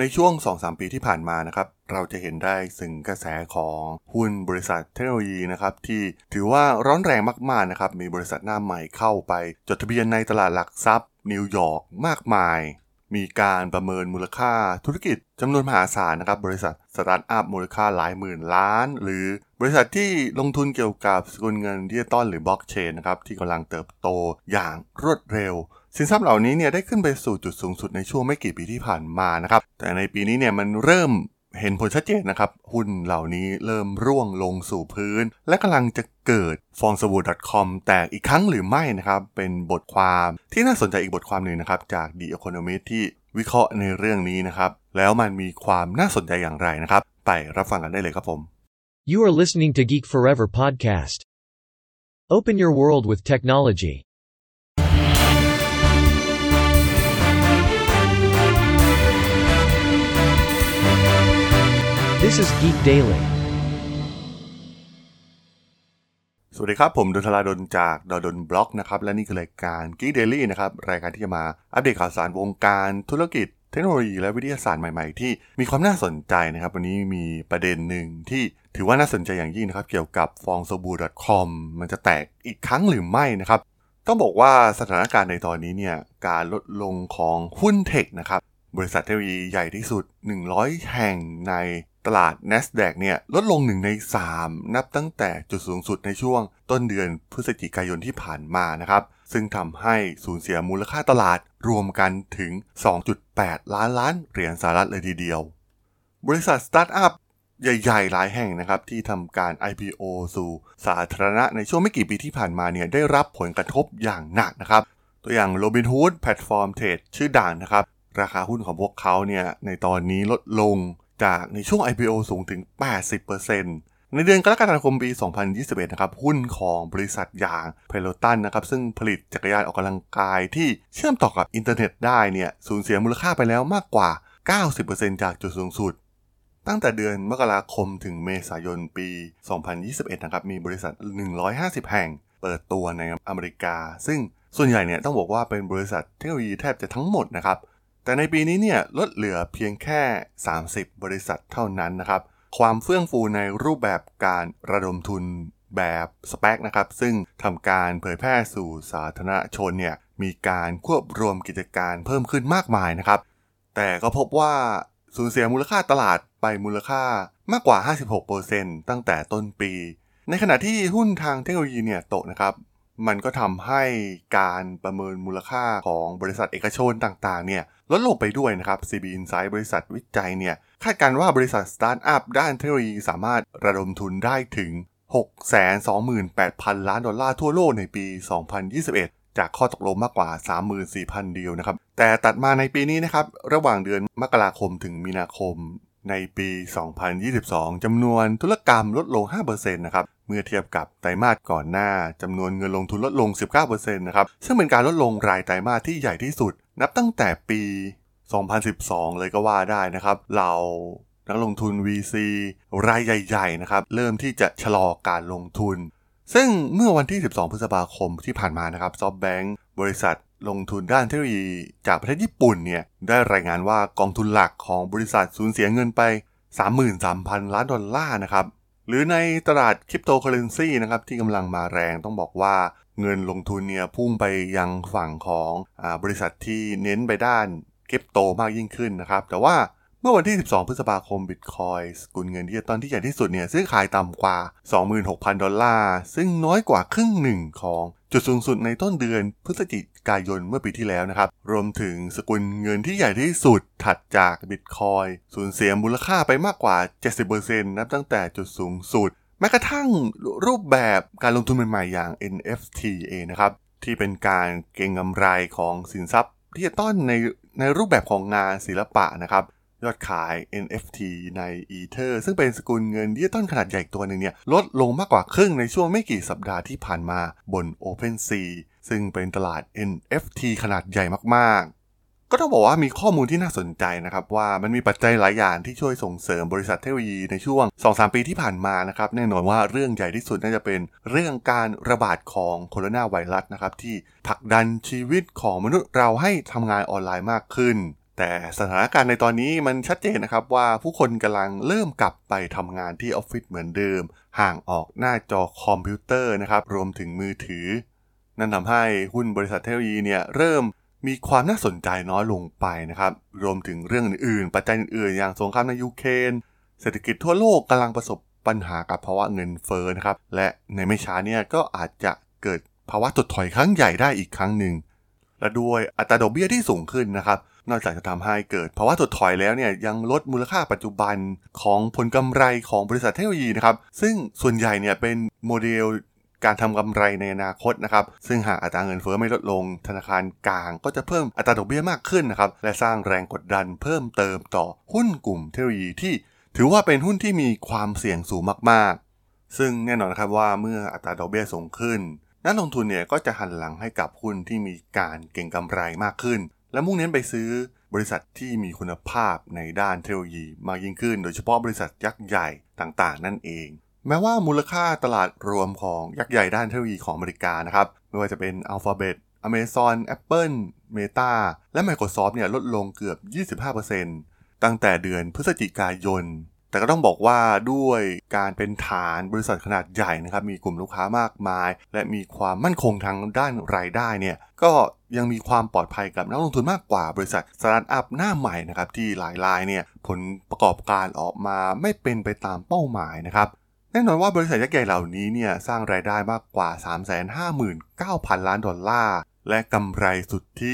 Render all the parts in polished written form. ในช่วง 2-3 ปีที่ผ่านมานะครับเราจะเห็นได้ถึงกระแสของหุ้นบริษัทเทคโนโลยีนะครับที่ถือว่าร้อนแรงมากๆนะครับมีบริษัทหน้าใหม่เข้าไปจดทะเบียนในตลาดหลักทรัพย์นิวยอร์กมากมายมีการประเมินมูลค่าธุรกิจจำนวนมหาศาลนะครับบริษัทสตาร์ทอัพมูลค่าหลายหมื่นล้านหรือบริษัทที่ลงทุนเกี่ยวกับสกุลเงินดิจิตอลหรือบล็อกเชนนะครับที่กำลังเติบโตอย่างรวดเร็วสินทรัพย์เหล่านี้เนี่ยได้ขึ้นไปสู่จุดสูงสุดในช่วงไม่กี่ปีที่ผ่านมานะครับแต่ในปีนี้เนี่ยมันเริ่มเห็นผลชัดเจนนะครับหุ้นเหล่านี้เริ่มร่วงลงสู่พื้นและกำลังจะเกิดฟองสบู่ .com แตกอีกครั้งหรือไม่นะครับเป็นบทความที่น่าสนใจอีกบทความหนึ่งนะครับจาก The Economist ที่วิเคราะห์ในเรื่องนี้นะครับแล้วมันมีความน่าสนใจอย่างไรนะครับไปรับฟังกันได้เลยครับผม You are listening to Geek Forever Podcast. Open your world with technology.This is Geek Daily. สวัสดีครับผมดนทลาดนจากดนบล็อกนะครับและนี่คือรายการ Geek Daily นะครับรายการที่จะมาอัปเดตข่าวสารวงการธุรกิจเทคโนโลยีและวิทยาศาสตร์ใหม่ๆที่มีความน่าสนใจนะครับวันนี้มีประเด็นหนึ่งที่ถือว่าน่าสนใจอย่างยิ่งนะครับเกี่ยวกับฟองสบู่ .com มันจะแตกอีกครั้งหรือไม่นะครับต้องบอกว่าสถานการณ์ในตอนนี้เนี่ยการลดลงของหุ้นเทคนะครับบริษัทเทคโนโลยีใหญ่ที่สุด100แห่งในตลาด Nasdaq เนี่ยลดลง1ใน3นับตั้งแต่จุดสูงสุดในช่วงต้นเดือนพฤศจิกายนที่ผ่านมานะครับซึ่งทำให้สูญเสียมูลค่าตลาดรวมกันถึง 2.8 ล้านเหรียญสหรัฐเลยทีเดียวบริษัทสตาร์ทอัพใหญ่ๆหลายแห่งนะครับที่ทำการ IPO สู่สาธารณะในช่วงไม่กี่ปีที่ผ่านมาเนี่ยได้รับผลกระทบอย่างหนักนะครับตัวอย่าง Robinhood แพลตฟอร์มเทรดชื่อดังนะครับราคาหุ้นของพวกเขาเนี่ยในตอนนี้ลดลงจากในช่วง IPO สูงถึง 80% ในเดือนกรกฎาคมปี 2021 นะครับหุ้นของบริษัทอย่าง Palantir นะครับซึ่งผลิตจักรยานออกกำลังกายที่เชื่อมต่อกับอินเทอร์เน็ตได้เนี่ยสูญเสียมูลค่าไปแล้วมากกว่า 90% จากจุดสูงสุดตั้งแต่เดือนมกราคมถึงเมษายนปี 2021 นะครับมีบริษัท 150 แห่งเปิดตัวในอเมริกาซึ่งส่วนใหญ่เนี่ยต้องบอกว่าเป็นบริษัทเทคโนโลยีแทบจะทั้งหมดนะครับแต่ในปีนี้เนี่ยลดเหลือเพียงแค่30บริษัทเท่านั้นนะครับความเฟื่องฟูในรูปแบบการระดมทุนแบบสแปคนะครับซึ่งทำการเผยแพร่สู่สาธารณชนเนี่ยมีการควบรวมกิจการเพิ่มขึ้นมากมายนะครับแต่ก็พบว่าสูญเสียมูลค่าตลาดไปมูลค่ามากกว่า 56% ตั้งแต่ต้นปีในขณะที่หุ้นทางเทคโนโลยีเนี่ยตกนะครับมันก็ทำให้การประเมินมูลค่าของบริษัทเอกชนต่างๆเนี่ยลดลงไปด้วยนะครับ CB Insight บริษัทวิจัยเนี่ยคาดการณ์ว่าบริษัทสตาร์ทอัพด้านเทคโนโลยีสามารถระดมทุนได้ถึง 628,000 ล้านดอลลาร์ทั่วโลกในปี 2021 จากข้อตกลงมากกว่า 34,000 ดีลนะครับแต่ตัดมาในปีนี้นะครับระหว่างเดือนมกราคมถึงมีนาคมในปี 2022 จำนวนธุรกรรมลดลง 5% นะครับเมื่อเทียบกับไตรมาสก่อนหน้าจำนวนเงินลงทุนลดลง 19% นะครับซึ่งเป็นการลดลงรายไตรมาสที่ใหญ่ที่สุดนับตั้งแต่ปี 2012 เลยก็ว่าได้นะครับเรานักลงทุน VC รายใหญ่ๆนะครับเริ่มที่จะชะลอการลงทุนซึ่งเมื่อวันที่ 12 พฤษภาคมที่ผ่านมานะครับ SoftBank บริษัทลงทุนด้านเทคโนโลยีจากประเทศญี่ปุ่นเนี่ยได้รายงานว่ากองทุนหลักของบริษัทสูญเสียเงินไป 33,000 ล้านดอลลาร์นะครับหรือในตลาดคริปโตเคอเรนซีนะครับที่กำลังมาแรงต้องบอกว่าเงินลงทุนเนี่ยพุ่งไปยังฝั่งของบริษัทที่เน้นไปด้านคริปโตมากยิ่งขึ้นนะครับแต่ว่าเมื่อวันที่ 12 พฤษภาคมบิตคอยน์สกุลเงินดิจิตอลที่ใหญ่ที่สุดเนี่ยซื้อขายต่ำกว่า 26,000 ดอลลาร์ซึ่งน้อยกว่าครึ่งหนึ่งของจุดสูงสุดในต้นเดือนพฤศจิกายนเมื่อปีที่แล้วนะครับรวมถึงสกุลเงินที่ใหญ่ที่สุดถัดจากบิตคอยน์สูญเสียมูลค่าไปมากกว่า 70% นับตั้งแต่จุดสูงสุดแม้กระทั่งรูปแบบการลงทุนใหม่ๆอย่าง NFT เองนะครับที่เป็นการเก็งกำไรของสินทรัพย์ดิจิตอลในรูปแบบของงานศิลปะนะครับยอดขาย NFT ใน Ether ซึ่งเป็นสกุลเงินดิจิตอลขนาดใหญ่ตัวหนึ่งเนี่ยลดลงมากกว่าครึ่งในช่วงไม่กี่สัปดาห์ที่ผ่านมาบน OpenSea ซึ่งเป็นตลาด NFT ขนาดใหญ่มากๆก็ต้องบอกว่ามีข้อมูลที่น่าสนใจนะครับว่ามันมีปัจจัยหลายอย่างที่ช่วยส่งเสริมบริษัทเทคโนโลยีในช่วง 2-3 ปีที่ผ่านมานะครับแน่นอนว่าเรื่องใหญ่ที่สุดน่าจะเป็นเรื่องการระบาดของโคโรนาไวรัสนะครับที่ผลักดันชีวิตของมนุษย์เราให้ทำงานออนไลน์มากขึ้น แต่สถานการณ์ในตอนนี้มันชัดเจนนะครับว่าผู้คนกำลังเริ่มกลับไปทำงานที่ออฟฟิศเหมือนเดิมห่างออกหน้าจอคอมพิวเตอร์นะครับรวมถึงมือถือนั่นทำให้หุ้นบริษัทเทคโนโลยีเนี่ยเริ่มมีความน่าสนใจน้อยลงไปนะครับรวมถึงเรื่องอื่นๆปัจจัยอื่นๆอย่างสงครามในยูเครนเศรษฐกิจทั่วโลกกำลังประสบปัญหากับภาวะเงินเฟ้อนะครับและในไม่ช้าเนี่ยก็อาจจะเกิดภาวะถดถอยครั้งใหญ่ได้อีกครั้งหนึ่งและด้วยอัตราดอกเบี้ยที่สูงขึ้นนะครับนอกจากจะทำให้เกิดภาวะถดถอยแล้วเนี่ยยังลดมูลค่าปัจจุบันของผลกำไรของบริษัทเทคโนโลยีนะครับซึ่งส่วนใหญ่เนี่ยเป็นโมเดลการทำกำไรในอนาคตนะครับซึ่งหากอัตราเงินเฟ้อไม่ลดลงธนาคารกลางก็จะเพิ่มอัตราดอกเบี้ยมากขึ้นนะครับและสร้างแรงกดดันเพิ่มเติมต่อหุ้นกลุ่มเทคโนโลยีที่ถือว่าเป็นหุ้นที่มีความเสี่ยงสูงมากๆซึ่งแน่นอนครับว่าเมื่ออัตราดอกเบี้ยสูงขึ้นนักลงทุนเนี่ยก็จะหันหลังให้กับหุ้นที่มีการเก็งกำไรมากขึ้นและมุ่งเน้นไปซื้อบริษัทที่มีคุณภาพในด้านเทคโนโลยีมากยิ่งขึ้นโดยเฉพาะบริษัทยักษ์ใหญ่ต่างๆนั่นเองแม้ว่ามูลค่าตลาดรวมของยักษ์ใหญ่ด้านเทคโนโลยีของอเมริกานะครับไม่ว่าจะเป็น Alphabet, Amazon, Apple, Meta และ Microsoft เนี่ยลดลงเกือบ 25% ตั้งแต่เดือนพฤศจิกายนแต่ก็ต้องบอกว่าด้วยการเป็นฐานบริษัทขนาดใหญ่นะครับมีกลุ่มลูกค้ามากมายและมีความมั่นคงทางด้านรายได้เนี่ยก็ยังมีความปลอดภัยกับนักลงทุนมากกว่าบริษัทสตาร์ทอัพหน้าใหม่นะครับที่หลายรายเนี่ยผลประกอบการออกมาไม่เป็นไปตามเป้าหมายนะครับแน่นอนว่าบริษัทยักษ์ใหญ่เหล่านี้เนี่ยสร้างรายได้มากกว่า 359,000 ล้านดอลลาร์และกำไรสุทธิ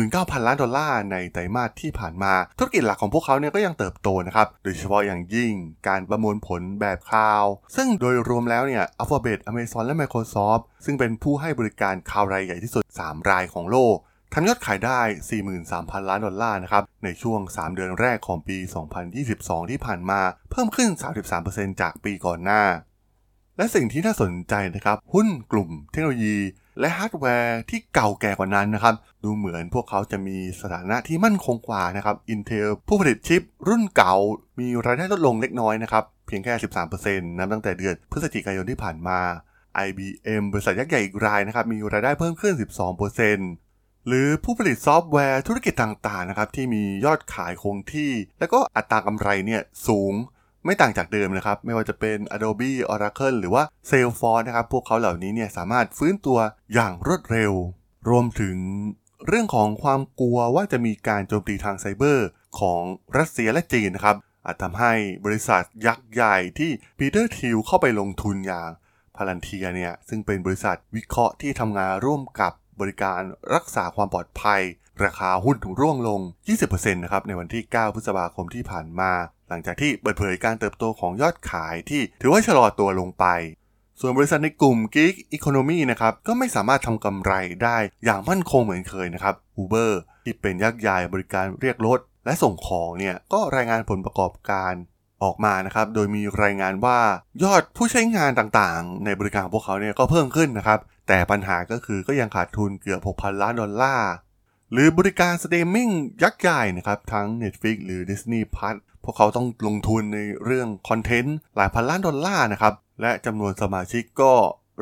69,000 ล้านดอลลาร์ในไตรมาสที่ผ่านมาธุรกิจหลักของพวกเขาเนี่ยก็ยังเติบโตนะครับโดยเฉพาะอย่างยิ่งการประมวลผลแบบคลาวด์ซึ่งโดยรวมแล้วเนี่ย Alphabet, Amazon และ Microsoft ซึ่งเป็นผู้ให้บริการคลาวด์รายใหญ่ที่สุด3รายของโลกทำยอดขายได้ 43,000 ล้านดอลลาร์นะครับในช่วง3เดือนแรกของปี2022ที่ผ่านมาเพิ่มขึ้น 33% จากปีก่อนหน้าและสิ่งที่น่าสนใจนะครับหุ้นกลุ่มเทคโนโลยีและฮาร์ดแวร์ที่เก่าแก่กว่านั้นนะครับดูเหมือนพวกเขาจะมีสถานะที่มั่นคงกว่านะครับ Intel ผู้ผลิตชิปรุ่นเก่ามีรายได้ลดลงเล็กน้อยนะครับเพียงแค่ 13% นับตั้งแต่เดือนพฤศจิกายนที่ผ่านมา IBM บริษัทยักษ์ใหญ่อีกรายนะครับมีรายได้เพิ่มขึ้น 12% หรือผู้ผลิตซอฟต์แวร์ธุรกิจต่างๆนะครับที่มียอดขายคงที่และก็อัตรากำไรเนี่ยสูงไม่ต่างจากเดิมนะครับไม่ว่าจะเป็น Adobe, Oracle หรือว่า Salesforce นะครับพวกเขาเหล่านี้เนี่ยสามารถฟื้นตัวอย่างรวดเร็วรวมถึงเรื่องของความกลัวว่าจะมีการโจมตีทางไซเบอร์ของรัสเซียและจีนนะครับอาจทำให้บริษัทยักษ์ใหญ่ที่ปีเตอร์ทิลเข้าไปลงทุนอย่าง Palantir เนี่ยซึ่งเป็นบริษัทวิเคราะห์ที่ทำงานร่วมกับบริการรักษาความปลอดภัยราคาหุ้นถูกร่วงลง 20% นะครับในวันที่ 9 พฤษภาคมที่ผ่านมาหลังจากที่เปิดเผยการเติบโตของยอดขายที่ถือว่าชะลอตัวลงไปส่วนบริษัทในกลุ่ม Geek Economy นะครับก็ไม่สามารถทำกำไรได้อย่างมั่นคงเหมือนเคยนะครับ Uber ที่เป็นยักษ์ใหญ่บริการเรียกรถและส่งของเนี่ยก็รายงานผลประกอบการออกมานะครับโดยมีรายงานว่ายอดผู้ใช้งานต่างๆในบริการของพวกเขาเนี่ยก็เพิ่มขึ้นนะครับแต่ปัญหาก็คือก็ยังขาดทุนเกือบ 6,000 ล้านดอลลาร์หรือบริการสตรีมมิ่งยักษ์ใหญ่นะครับทั้ง Netflix หรือ Disney Plusพวกเขาต้องลงทุนในเรื่องคอนเทนต์หลายพันล้านดอลลาร์นะครับและจำนวนสมาชิกก็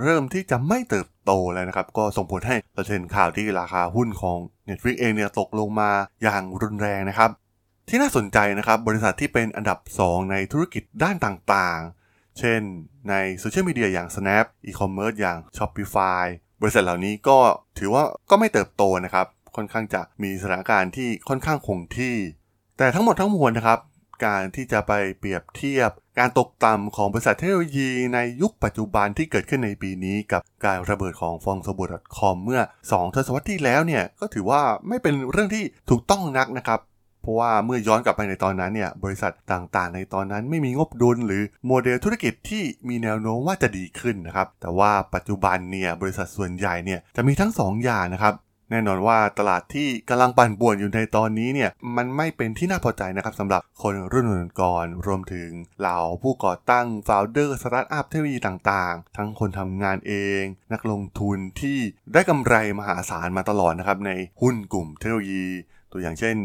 เริ่มที่จะไม่เติบโตแล้วนะครับก็ส่งผลให้เราเห็นข่าวที่ราคาหุ้นของ Netflix เองเนี่ยตกลงมาอย่างรุนแรงนะครับที่น่าสนใจนะครับบริษัทที่เป็นอันดับ 2 ในธุรกิจด้านต่างๆเช่นในโซเชียลมีเดียอย่าง Snap อีคอมเมิร์ซอย่าง Shopify บริษัทเหล่านี้ก็ถือว่าก็ไม่เติบโตนะครับค่อนข้างจะมีสถานการณ์ที่ค่อนข้างคงที่แต่ทั้งหมดทั้งมวลนะครับการที่จะไปเปรียบเทียบการตกต่ำของบริษัทเทคโนโลยีในยุคปัจจุบันที่เกิดขึ้นในปีนี้กับการระเบิดของฟองสบู่ .com เมื่อ2ทศวรรษที่แล้วเนี่ยก็ถือว่าไม่เป็นเรื่องที่ถูกต้องนักนะครับเพราะว่าเมื่อย้อนกลับไปในตอนนั้นเนี่ยบริษัทต่างๆในตอนนั้นไม่มีงบดุลหรือโมเดลธุรกิจที่มีแนวโน้มว่าจะดีขึ้นนะครับแต่ว่าปัจจุบันเนี่ยบริษัทส่วนใหญ่เนี่ยจะมีทั้ง2 อย่างนะครับแน่นอนว่าตลาดที่กำลังปั่นป่วนอยู่ในตอนนี้เนี่ยมันไม่เป็นที่น่าพอใจนะครับสำหรับคนรุ่นก่อนรวมถึงเหล่าผู้ก่อตั้ง Founder สตาร์ทอัพเทคโนโลยีต่างๆทั้งคนทำงานเองนักลงทุนที่ได้กำไรมหาศาลมาตลอดนะครับในหุ้นกลุ่มเทคโนโลยีตัวอย่างเช่น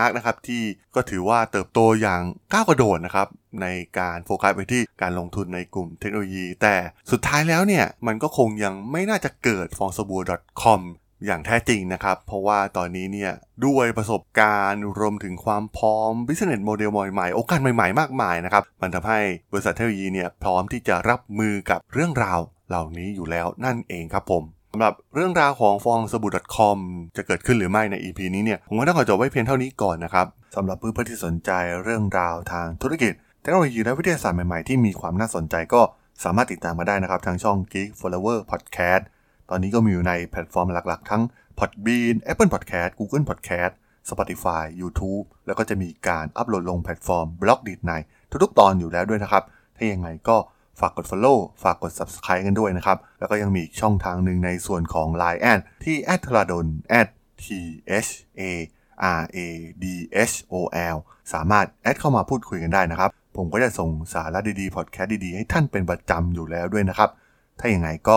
Arc นะครับที่ก็ถือว่าเติบโตอย่างก้าวกระโดดนะครับในการโฟกัสไปที่การลงทุนในกลุ่มเทคโนโลยีแต่สุดท้ายแล้วเนี่ยมันก็คงยังไม่น่าจะเกิดฟองสบู่ .com อย่างแท้จริงนะครับเพราะว่าตอนนี้เนี่ยด้วยประสบการณ์รวมถึงความพร้อม business model ใหม่ๆโอกาสใหม่ๆมากมายนะครับมันทำให้บริษัทเทคโนโลยีเนี่ยพร้อมที่จะรับมือกับเรื่องราวเหล่านี้อยู่แล้วนั่นเองครับผมสำหรับเรื่องราวของฟองสบู่ .com จะเกิดขึ้นหรือไม่ใน EP นี้เนี่ยผมก็ต้องขอจบไว้เพียงเท่านี้ก่อนนะครับสำหรับเพื่อนๆที่สนใจเรื่องราวทางธุรกิจเทคโนโลยีและวิทยาศาสตร์ใหม่ๆที่มีความน่าสนใจก็สามารถติดตามมาได้นะครับทางช่อง Geek Forever Podcast ตอนนี้ก็มีอยู่ในแพลตฟอร์มหลักๆทั้ง Podbean Apple Podcast Google Podcast Spotify YouTube แล้วก็จะมีการอัปโหลดลงแพลตฟอร์ม Blogditnine ทุกๆตอนอยู่แล้วด้วยนะครับถ้ายังไงก็ฝากกด follow ฝากกด subscribe กันด้วยนะครับแล้วก็ยังมีอีกช่องทางหนึ่งในส่วนของ Line แอดที่ @thradol @thradol สามารถแอดเข้ามาพูดคุยกันได้นะครับผมก็จะส่งสาระดีๆพอดแคสต์ดีๆให้ท่านเป็นประจำอยู่แล้วด้วยนะครับถ้าอย่างไรก็